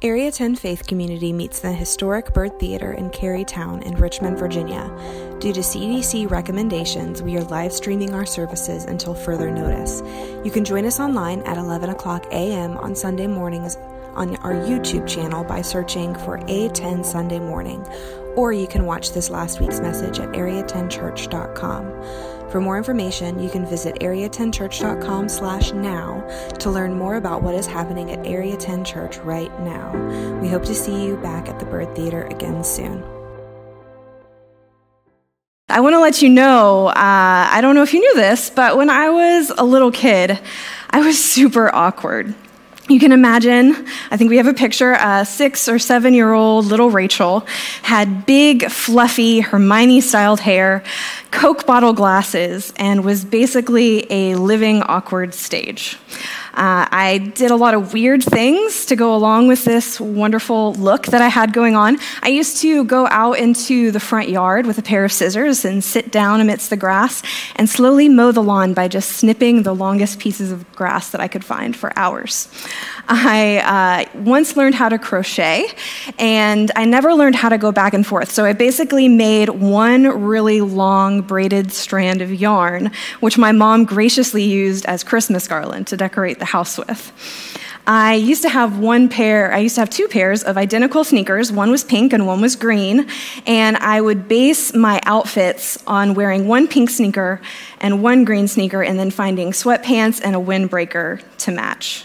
Area 10 Faith Community meets in the historic Byrd Theatre in Carytown in Richmond, Virginia. Due to CDC recommendations, we are live streaming our services until further notice. You can join us online at 11 o'clock a.m. on Sunday mornings on our YouTube channel by searching for A10 Sunday Morning, or you can watch this last week's message at area10church.com. For more information, you can visit area10church.com/now to learn more about what is happening at Area 10 Church right now. We hope to see you back at the Byrd Theater again soon. I want to let you know, I don't know if you knew this, but when I was a little kid, I was super awkward. You can imagine, I think we have a picture, 6 or 7 year old little Rachel had big, fluffy, Hermione-styled hair, Coke bottle glasses, and was basically a living awkward stage. I did a lot of weird things to go along with this wonderful look that I had going on. I used to go out into the front yard with a pair of scissors and sit down amidst the grass and slowly mow the lawn by just snipping the longest pieces of grass that I could find for hours. I once learned how to crochet, and I never learned how to go back and forth. So I basically made one really long braided strand of yarn, which my mom graciously used as Christmas garland to decorate the house with. I used to have 2 pairs of identical sneakers. One was pink and one was green, and I would base my outfits on wearing one pink sneaker and one green sneaker and then finding sweatpants and a windbreaker to match.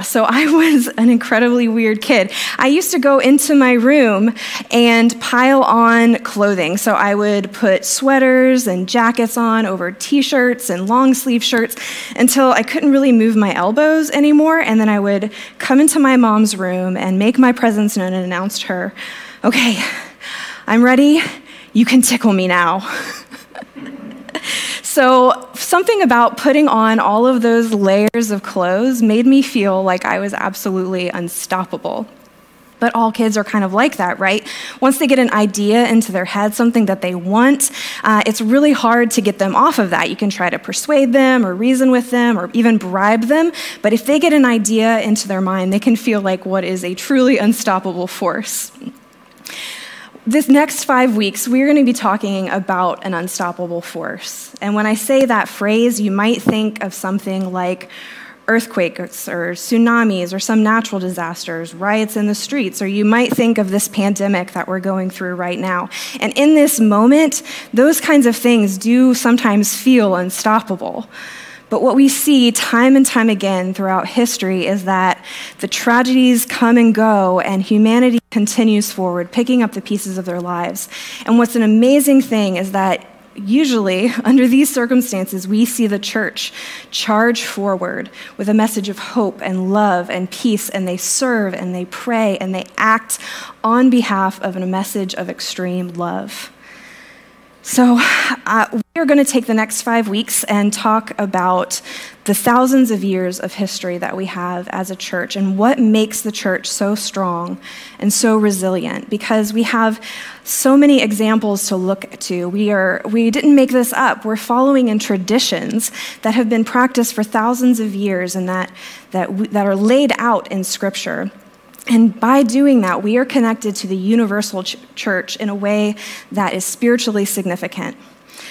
So I was an incredibly weird kid. I used to go into my room and pile on clothing. So I would put sweaters and jackets on over t-shirts and long sleeve shirts until I couldn't really move my elbows anymore. And then I would come into my mom's room and make my presence known and announce to her, "Okay, I'm ready. You can tickle me now." So something about putting on all of those layers of clothes made me feel like I was absolutely unstoppable. But all kids are kind of like that, right? Once they get an idea into their head, something that they want, it's really hard to get them off of that. You can try to persuade them or reason with them or even bribe them. But if they get an idea into their mind, they can feel like what is a truly unstoppable force. This next 5 weeks, we're going to be talking about an unstoppable force. And when I say that phrase, you might think of something like earthquakes or tsunamis or some natural disasters, riots in the streets, or you might think of this pandemic that we're going through right now. And in this moment, those kinds of things do sometimes feel unstoppable. But what we see time and time again throughout history is that the tragedies come and go, and humanity continues forward, picking up the pieces of their lives. And what's an amazing thing is that usually, under these circumstances, we see the church charge forward with a message of hope and love and peace, and they serve and they pray and they act on behalf of a message of extreme love. So we are going to take the next 5 weeks and talk about the thousands of years of history that we have as a church and what makes the church so strong and so resilient, because we have so many examples to look to. We didn't make this up. We're following in traditions that have been practiced for thousands of years and that are laid out in Scripture. And by doing that, we are connected to the universal church in a way that is spiritually significant.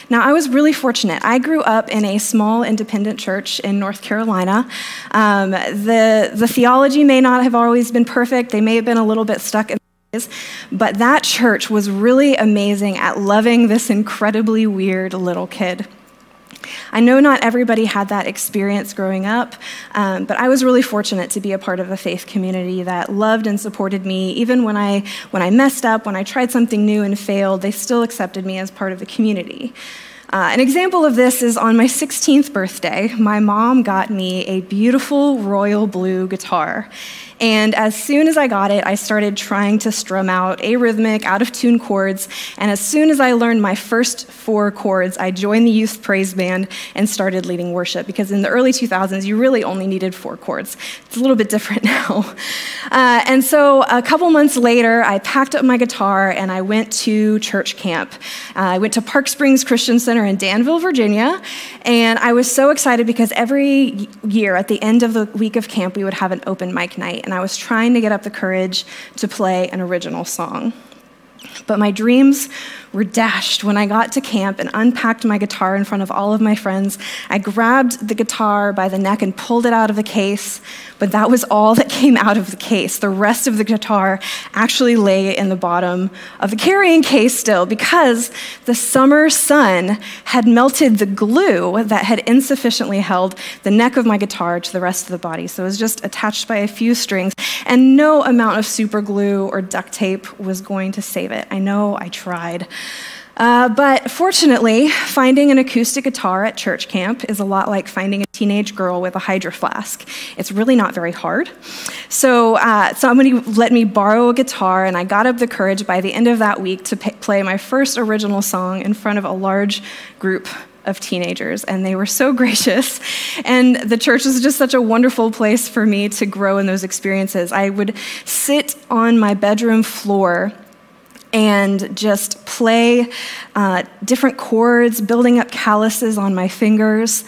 Now, I was really fortunate. I grew up in a small independent church in North Carolina. The theology may not have always been perfect. They may have been a little bit stuck in ways, but that church was really amazing at loving this incredibly weird little kid. I know not everybody had that experience growing up, but I was really fortunate to be a part of a faith community that loved and supported me. Even when I messed up, when I tried something new and failed, they still accepted me as part of the community. An example of this is on my 16th birthday, my mom got me a beautiful royal blue guitar. And as soon as I got it, I started trying to strum out arrhythmic, out-of-tune chords. And as soon as I learned my first 4 chords, I joined the youth praise band and started leading worship. Because in the early 2000s, you really only needed 4 chords. It's a little bit different now. And so a couple months later, I packed up my guitar and I went to church camp. I went to Park Springs Christian Center in Danville, Virginia, and I was so excited because every year at the end of the week of camp, we would have an open mic night, and I was trying to get up the courage to play an original song. But my dreams were dashed when I got to camp and unpacked my guitar in front of all of my friends. I grabbed the guitar by the neck and pulled it out of the case, but that was all that came out of the case. The rest of the guitar actually lay in the bottom of the carrying case still, because the summer sun had melted the glue that had insufficiently held the neck of my guitar to the rest of the body. So it was just attached by a few strings, and no amount of super glue or duct tape was going to save it. I know I tried. But fortunately, finding an acoustic guitar at church camp is a lot like finding a teenage girl with a hydro flask. It's really not very hard. So somebody let me borrow a guitar, and I got up the courage by the end of that week to play my first original song in front of a large group of teenagers, and they were so gracious. And the church was just such a wonderful place for me to grow in those experiences. I would sit on my bedroom floor and just play different chords, building up calluses on my fingers.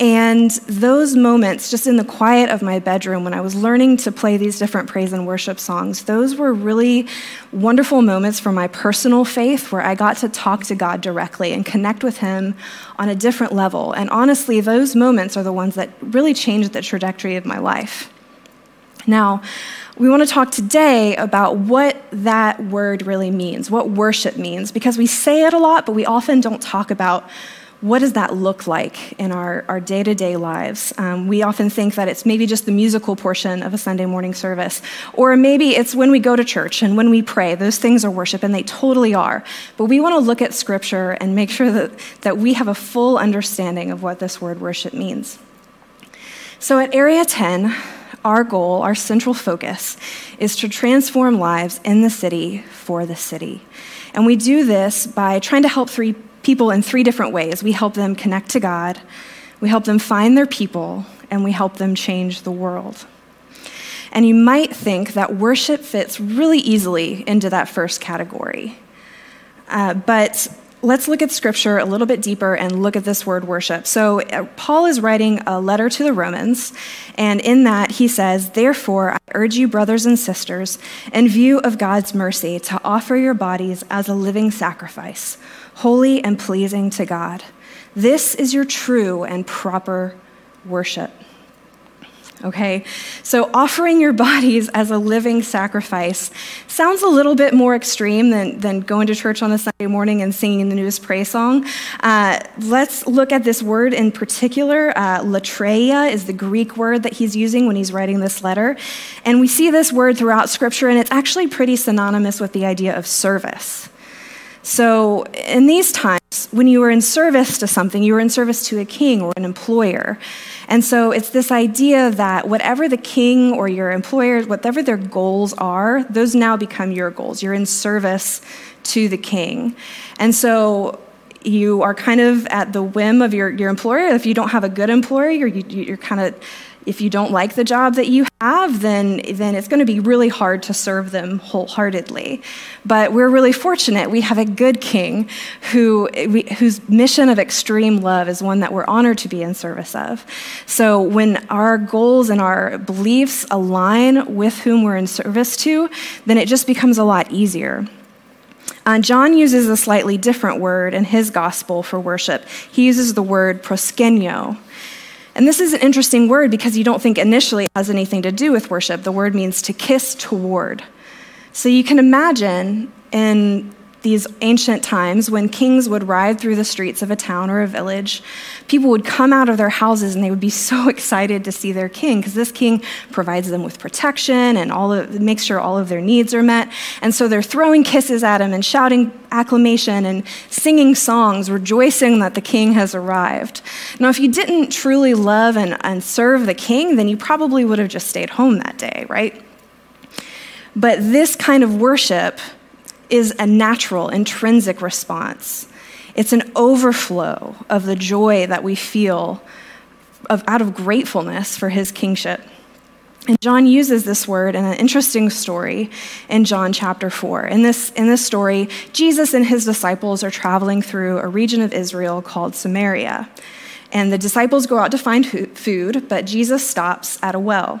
And those moments, just in the quiet of my bedroom, when I was learning to play these different praise and worship songs, those were really wonderful moments for my personal faith, where I got to talk to God directly and connect with Him on a different level. And honestly, those moments are the ones that really changed the trajectory of my life. Now, we want to talk today about what that word really means, what worship means, because we say it a lot, but we often don't talk about what does that look like in our day-to-day lives. We often think that it's maybe just the musical portion of a Sunday morning service, or maybe it's when we go to church and when we pray. Those things are worship, and they totally are. But we want to look at Scripture and make sure that we have a full understanding of what this word worship means. So at Area 10, our goal, our central focus, is to transform lives in the city for the city. And we do this by trying to help three people in three different ways. We help them connect to God, we help them find their people, and we help them change the world. And you might think that worship fits really easily into that first category. But let's look at Scripture a little bit deeper and look at this word worship. So Paul is writing a letter to the Romans, and in that he says, "Therefore, I urge you, brothers and sisters, in view of God's mercy, to offer your bodies as a living sacrifice, holy and pleasing to God. This is your true and proper worship." Okay, so offering your bodies as a living sacrifice sounds a little bit more extreme than going to church on a Sunday morning and singing the newest praise song. Let's look at this word in particular. Latreia is the Greek word that he's using when he's writing this letter. And we see this word throughout Scripture, and it's actually pretty synonymous with the idea of service. So in these times, when you were in service to something, you were in service to a king or an employer. And so it's this idea that whatever the king or your employer, whatever their goals are, those now become your goals. You're in service to the king. And so you are kind of at the whim of your employer. If you don't have a good employer, you're kind of, if you don't like the job that you have, then it's going to be really hard to serve them wholeheartedly. But we're really fortunate. We have a good king whose mission of extreme love is one that we're honored to be in service of. So when our goals and our beliefs align with whom we're in service to, then it just becomes a lot easier. John uses a slightly different word in his gospel for worship. He uses the word proskenio. And this is an interesting word because you don't think initially it has anything to do with worship. The word means to kiss toward. So you can imagine in these ancient times when kings would ride through the streets of a town or a village, people would come out of their houses and they would be so excited to see their king, because this king provides them with protection and makes sure all of their needs are met. And so they're throwing kisses at him and shouting acclamation and singing songs, rejoicing that the king has arrived. Now, if you didn't truly love and serve the king, then you probably would have just stayed home that day, right? But this kind of worship is a natural, intrinsic response. It's an overflow of the joy that we feel out of gratefulness for his kingship. And John uses this word in an interesting story in John chapter 4. In this story, Jesus and his disciples are traveling through a region of Israel called Samaria. And the disciples go out to find food, but Jesus stops at a well.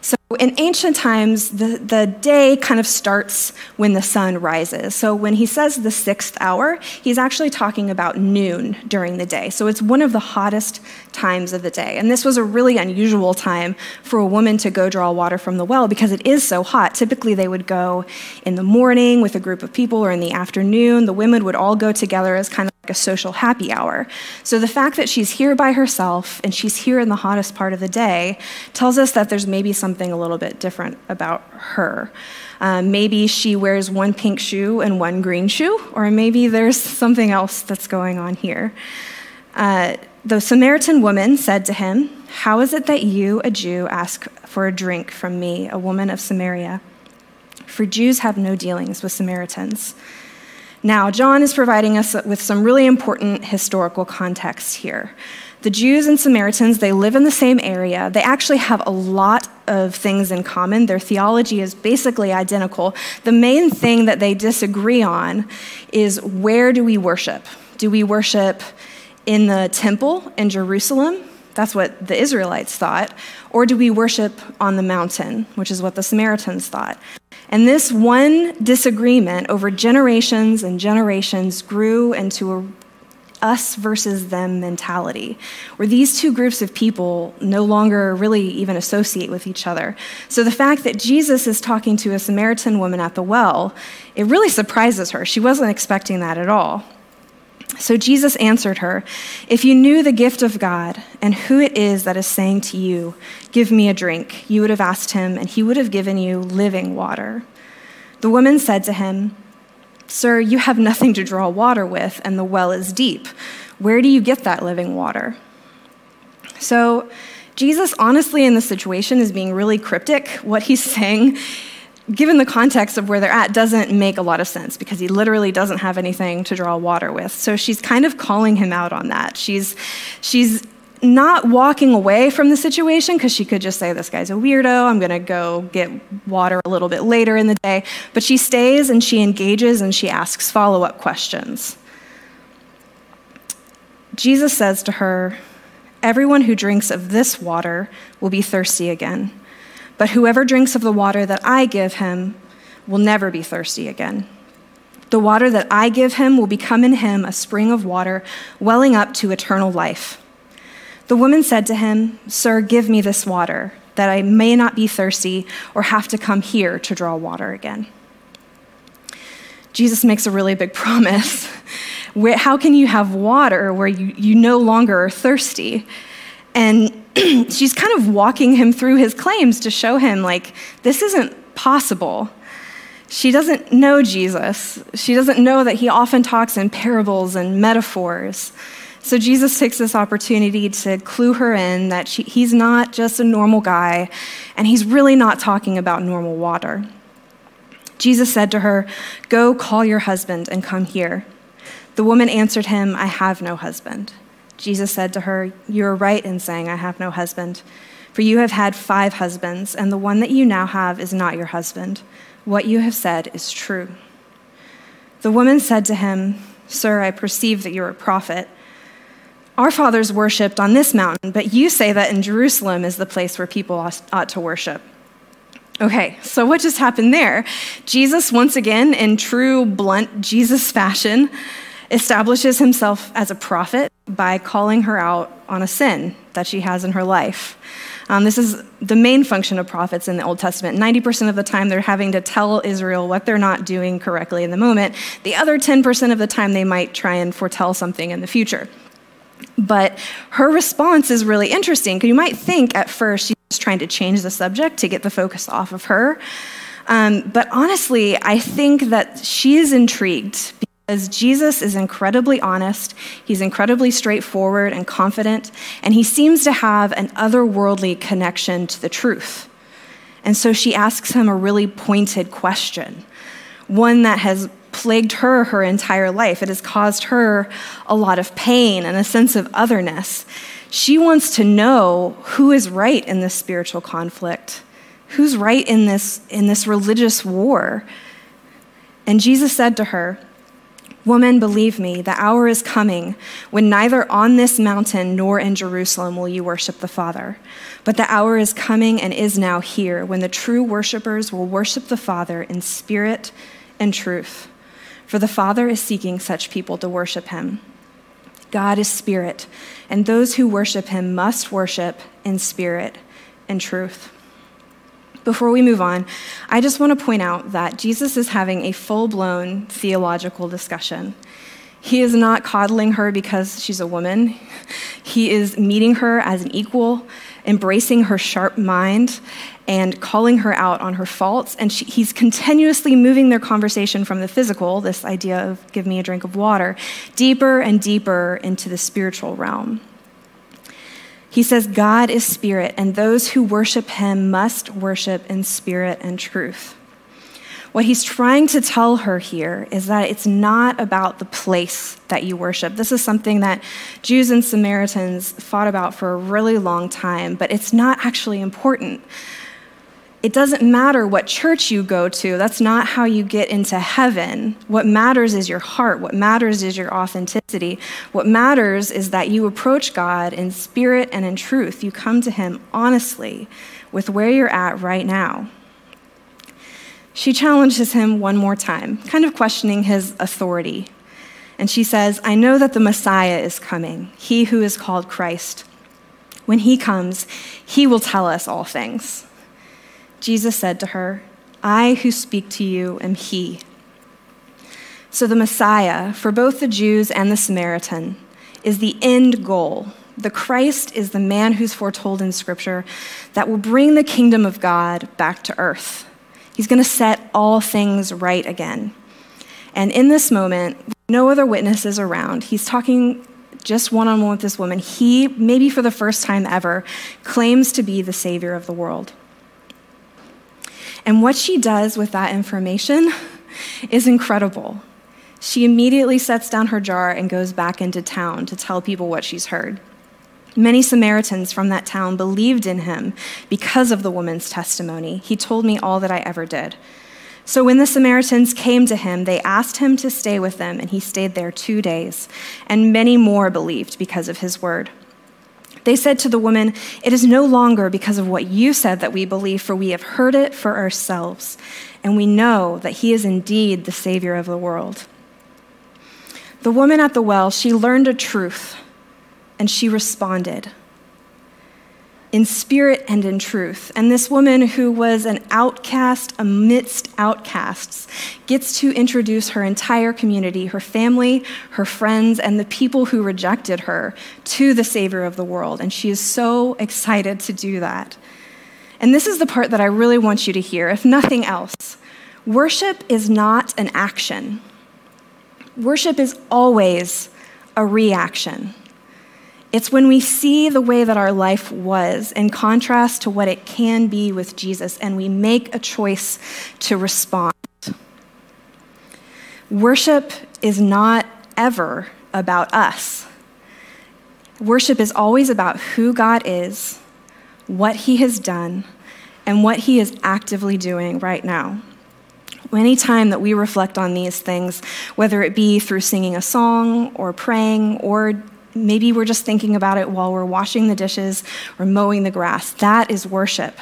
So in ancient times, the day kind of starts when the sun rises. So when he says the 6th hour, he's actually talking about noon during the day. So it's one of the hottest times of the day. And this was a really unusual time for a woman to go draw water from the well because it is so hot. Typically, they would go in the morning with a group of people or in the afternoon. The women would all go together as kind of like a social happy hour. So the fact that she's here by herself and she's here in the hottest part of the day tells us that there's maybe something a little bit different about her. Maybe she wears one pink shoe and one green shoe, or maybe there's something else that's going on here. The Samaritan woman said to him, "How is it that you, a Jew, ask for a drink from me, a woman of Samaria? For Jews have no dealings with Samaritans." Now, John is providing us with some really important historical context here. The Jews and Samaritans, they live in the same area. They actually have a lot of things in common. Their theology is basically identical. The main thing that they disagree on is, where do we worship? Do we worship in the temple in Jerusalem? That's what the Israelites thought. Or do we worship on the mountain, which is what the Samaritans thought? And this one disagreement over generations and generations grew into a us versus them mentality, where these two groups of people no longer really even associate with each other. So the fact that Jesus is talking to a Samaritan woman at the well, it really surprises her. She wasn't expecting that at all. So Jesus answered her, "If you knew the gift of God and who it is that is saying to you, 'Give me a drink,' you would have asked him, and he would have given you living water." The woman said to him, "Sir, you have nothing to draw water with, and the well is deep. Where do you get that living water?" So Jesus, honestly, in this situation is being really cryptic. What he's saying, given the context of where they're at, doesn't make a lot of sense because he literally doesn't have anything to draw water with. So she's kind of calling him out on that. She's not walking away from the situation because she could just say, "This guy's a weirdo. I'm going to go get water a little bit later in the day." But she stays and she engages and she asks follow-up questions. Jesus says to her, "Everyone who drinks of this water will be thirsty again. But whoever drinks of the water that I give him will never be thirsty again. The water that I give him will become in him a spring of water welling up to eternal life." The woman said to him, "Sir, give me this water, that I may not be thirsty or have to come here to draw water again." Jesus makes a really big promise. How can you have water where you no longer are thirsty? And she's kind of walking him through his claims to show him, like, this isn't possible. She doesn't know Jesus. She doesn't know that he often talks in parables and metaphors. So Jesus takes this opportunity to clue her in that he's not just a normal guy, and he's really not talking about normal water. Jesus said to her, "Go call your husband and come here." The woman answered him, "I have no husband." Jesus said to her, "You are right in saying I have no husband, for you have had 5 husbands, and the one that you now have is not your husband. What you have said is true." The woman said to him, "Sir, I perceive that you're a prophet. Our fathers worshipped on this mountain, but you say that in Jerusalem is the place where people ought to worship." Okay, so what just happened there? Jesus, once again, in true, blunt Jesus fashion, establishes himself as a prophet by calling her out on a sin that she has in her life. This is the main function of prophets in the Old Testament. 90% of the time, they're having to tell Israel what they're not doing correctly in the moment. The other 10% of the time, they might try and foretell something in the future. But her response is really interesting, because you might think at first she's just trying to change the subject to get the focus off of her. But honestly, I think that she is intrigued As Jesus is incredibly honest, he's incredibly straightforward and confident, and he seems to have an otherworldly connection to the truth. And so she asks him a really pointed question, one that has plagued her entire life. It has caused her a lot of pain and a sense of otherness. She wants to know who is right in this spiritual conflict, who's right in this religious war. And Jesus said to her, "Woman, believe me, the hour is coming when neither on this mountain nor in Jerusalem will you worship the Father. But the hour is coming and is now here when the true worshipers will worship the Father in spirit and truth. For the Father is seeking such people to worship him. God is spirit, and those who worship him must worship in spirit and truth." Before we move on, I just want to point out that Jesus is having a full-blown theological discussion. He is not coddling her because she's a woman. He is meeting her as an equal, embracing her sharp mind, and calling her out on her faults. And he's continuously moving their conversation from the physical, this idea of give me a drink of water, deeper and deeper into the spiritual realm. He says, God is spirit, and those who worship him must worship in spirit and truth. What he's trying to tell her here is that it's not about the place that you worship. This is something that Jews and Samaritans fought about for a really long time, but it's not actually important. It doesn't matter what church you go to. That's not how you get into heaven. What matters is your heart. What matters is your authenticity. What matters is that you approach God in spirit and in truth. You come to him honestly with where you're at right now. She challenges him one more time, kind of questioning his authority. And she says, "I know that the Messiah is coming, he who is called Christ. When he comes, he will tell us all things." Jesus said to her, "I who speak to you am he." So the Messiah, for both the Jews and the Samaritan, is the end goal. The Christ is the man who's foretold in Scripture that will bring the kingdom of God back to earth. He's going to set all things right again. And in this moment, no other witnesses around. He's talking just one-on-one with this woman. He, maybe for the first time ever, claims to be the Savior of the world. And what she does with that information is incredible. She immediately sets down her jar and goes back into town to tell people what she's heard. Many Samaritans from that town believed in him because of the woman's testimony. "He told me all that I ever did." So when the Samaritans came to him, they asked him to stay with them, and he stayed there 2 days. And many more believed because of his word. They said to the woman, "It is no longer because of what you said that we believe, for we have heard it for ourselves, and we know that he is indeed the Savior of the world." The woman at the well, she learned a truth, and she responded in spirit and in truth. And this woman who was an outcast amidst outcasts gets to introduce her entire community, her family, her friends, and the people who rejected her to the Savior of the world. And she is so excited to do that. And this is the part that I really want you to hear, if nothing else. Worship is not an action. Worship is always a reaction. It's when we see the way that our life was in contrast to what it can be with Jesus, and we make a choice to respond. Worship is not ever about us. Worship is always about who God is, what he has done, and what he is actively doing right now. Any time that we reflect on these things, whether it be through singing a song or praying, or maybe we're just thinking about it while we're washing the dishes or mowing the grass. That is worship.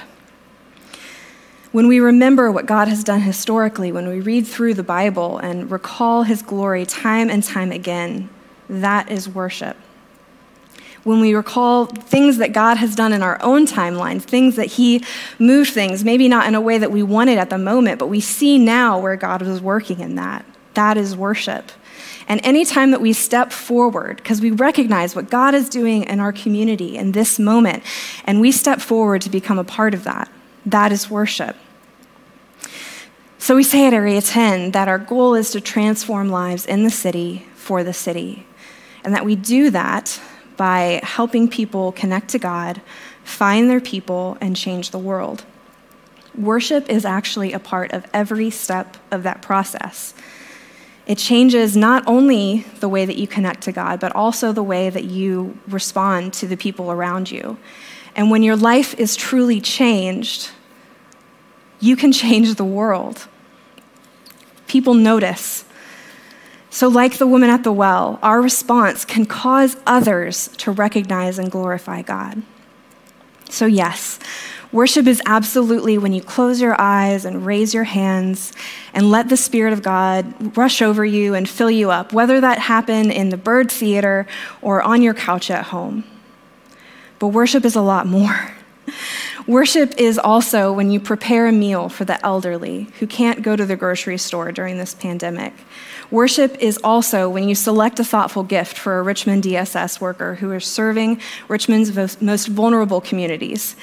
When we remember what God has done historically, when we read through the Bible and recall his glory time and time again, that is worship. When we recall things that God has done in our own timeline, things that he moved things, maybe not in a way that we wanted at the moment, but we see now where God was working in that. That is worship. And any time that we step forward, because we recognize what God is doing in our community in this moment, and we step forward to become a part of that, that is worship. So we say at Area 10 that our goal is to transform lives in the city for the city, and that we do that by helping people connect to God, find their people, and change the world. Worship is actually a part of every step of that process. It changes not only the way that you connect to God, but also the way that you respond to the people around you. And when your life is truly changed, you can change the world. People notice. So like the woman at the well, our response can cause others to recognize and glorify God. So yes, worship is absolutely when you close your eyes and raise your hands and let the Spirit of God rush over you and fill you up, whether that happened in the Byrd Theatre or on your couch at home. But worship is a lot more. Worship is also when you prepare a meal for the elderly who can't go to the grocery store during this pandemic. Worship is also when you select a thoughtful gift for a Richmond DSS worker who is serving Richmond's most vulnerable communities.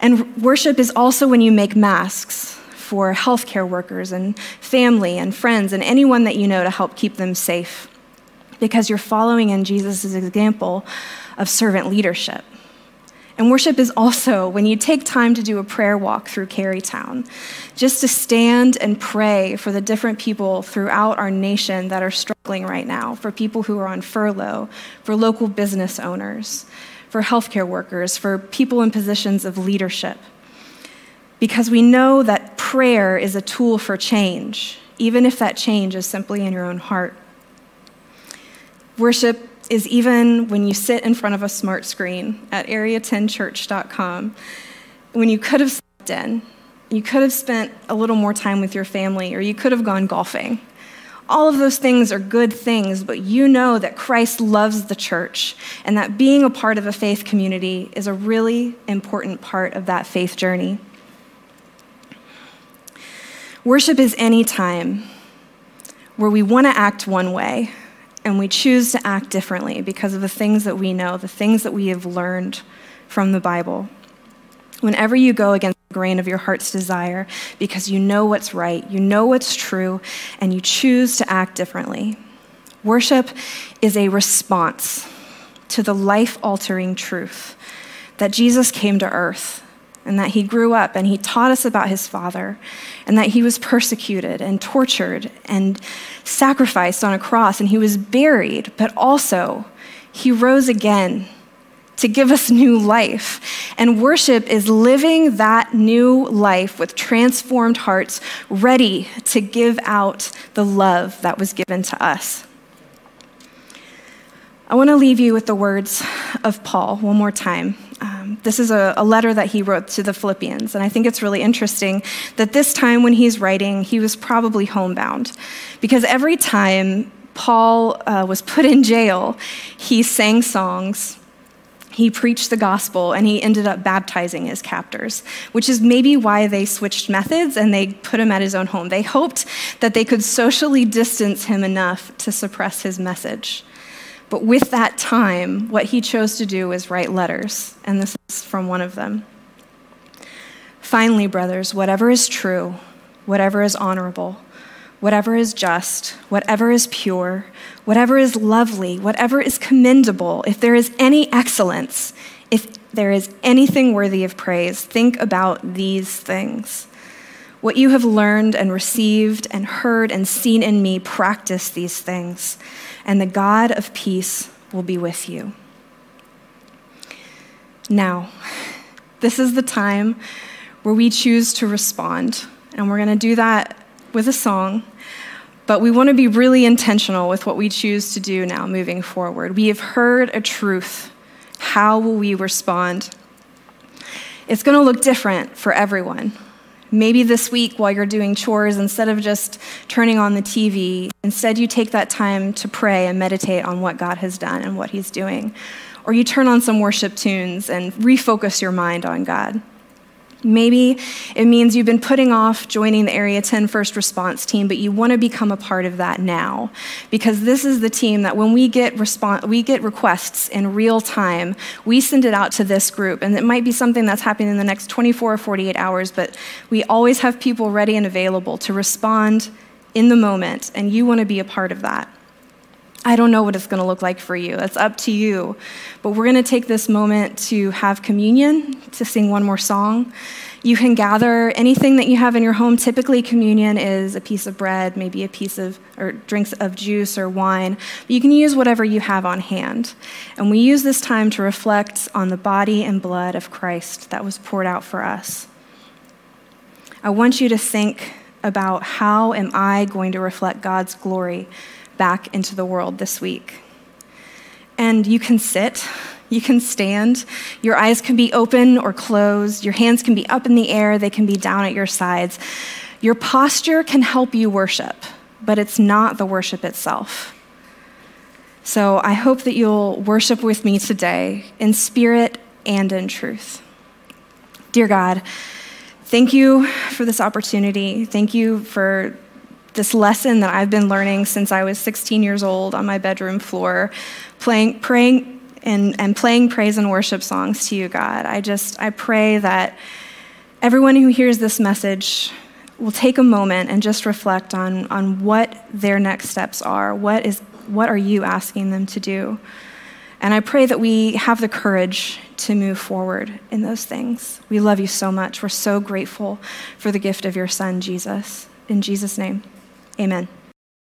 And worship is also when you make masks for healthcare workers and family and friends and anyone that you know to help keep them safe, because you're following in Jesus' example of servant leadership. And worship is also when you take time to do a prayer walk through Carytown, just to stand and pray for the different people throughout our nation that are struggling right now, for people who are on furlough, for local business owners, for healthcare workers, for people in positions of leadership. Because we know that prayer is a tool for change, even if that change is simply in your own heart. Worship is even when you sit in front of a smart screen at area10church.com, when you could have slept in, you could have spent a little more time with your family, or you could have gone golfing. All of those things are good things, but you know that Christ loves the church and that being a part of a faith community is a really important part of that faith journey. Worship is any time where we want to act one way, and we choose to act differently because of the things that we know, the things that we have learned from the Bible. Whenever you go against the grain of your heart's desire because you know what's right, you know what's true, and you choose to act differently. Worship is a response to the life-altering truth that Jesus came to earth, and that he grew up and he taught us about his Father, and that he was persecuted and tortured and sacrificed on a cross, and he was buried, but also he rose again to give us new life. And worship is living that new life with transformed hearts, ready to give out the love that was given to us. I want to leave you with the words of Paul one more time. This is a letter that he wrote to the Philippians, and I think it's really interesting that this time when he's writing, he was probably homebound, because every time Paul was put in jail, he sang songs, he preached the gospel, and he ended up baptizing his captors, which is maybe why they switched methods and they put him at his own home. They hoped that they could socially distance him enough to suppress his message. But with that time, what he chose to do was write letters, and this is from one of them. Finally, brothers, whatever is true, whatever is honorable, whatever is just, whatever is pure, whatever is lovely, whatever is commendable, if there is any excellence, if there is anything worthy of praise, think about these things. What you have learned and received and heard and seen in me, practice these things, and the God of peace will be with you. Now, this is the time where we choose to respond, and we're going to do that with a song, but we want to be really intentional with what we choose to do now moving forward. We have heard a truth. How will we respond? It's going to look different for everyone. Maybe this week while you're doing chores, instead of just turning on the TV, instead you take that time to pray and meditate on what God has done and what he's doing. Or you turn on some worship tunes and refocus your mind on God. Maybe it means you've been putting off joining the Area 10 First Response Team, but you want to become a part of that now, because this is the team that when we get requests in real time, we send it out to this group, and it might be something that's happening in the next 24 or 48 hours, but we always have people ready and available to respond in the moment, and you want to be a part of that. I don't know what it's going to look like for you. That's up to you. But we're going to take this moment to have communion, to sing one more song. You can gather anything that you have in your home. Typically, communion is a piece of bread, maybe a piece of, or drinks of juice or wine. But you can use whatever you have on hand. And we use this time to reflect on the body and blood of Christ that was poured out for us. I want you to think about, how am I going to reflect God's glory back into the world this week? And you can sit, you can stand, your eyes can be open or closed, your hands can be up in the air, they can be down at your sides. Your posture can help you worship, but it's not the worship itself. So I hope that you'll worship with me today in spirit and in truth. Dear God, thank you for this opportunity. Thank you for this lesson that I've been learning since I was 16 years old on my bedroom floor, praying praise and worship songs to you, God. I pray that everyone who hears this message will take a moment and just reflect on what their next steps are. What are you asking them to do? And I pray that we have the courage to move forward in those things. We love you so much. We're so grateful for the gift of your son, Jesus. In Jesus' name. Amen.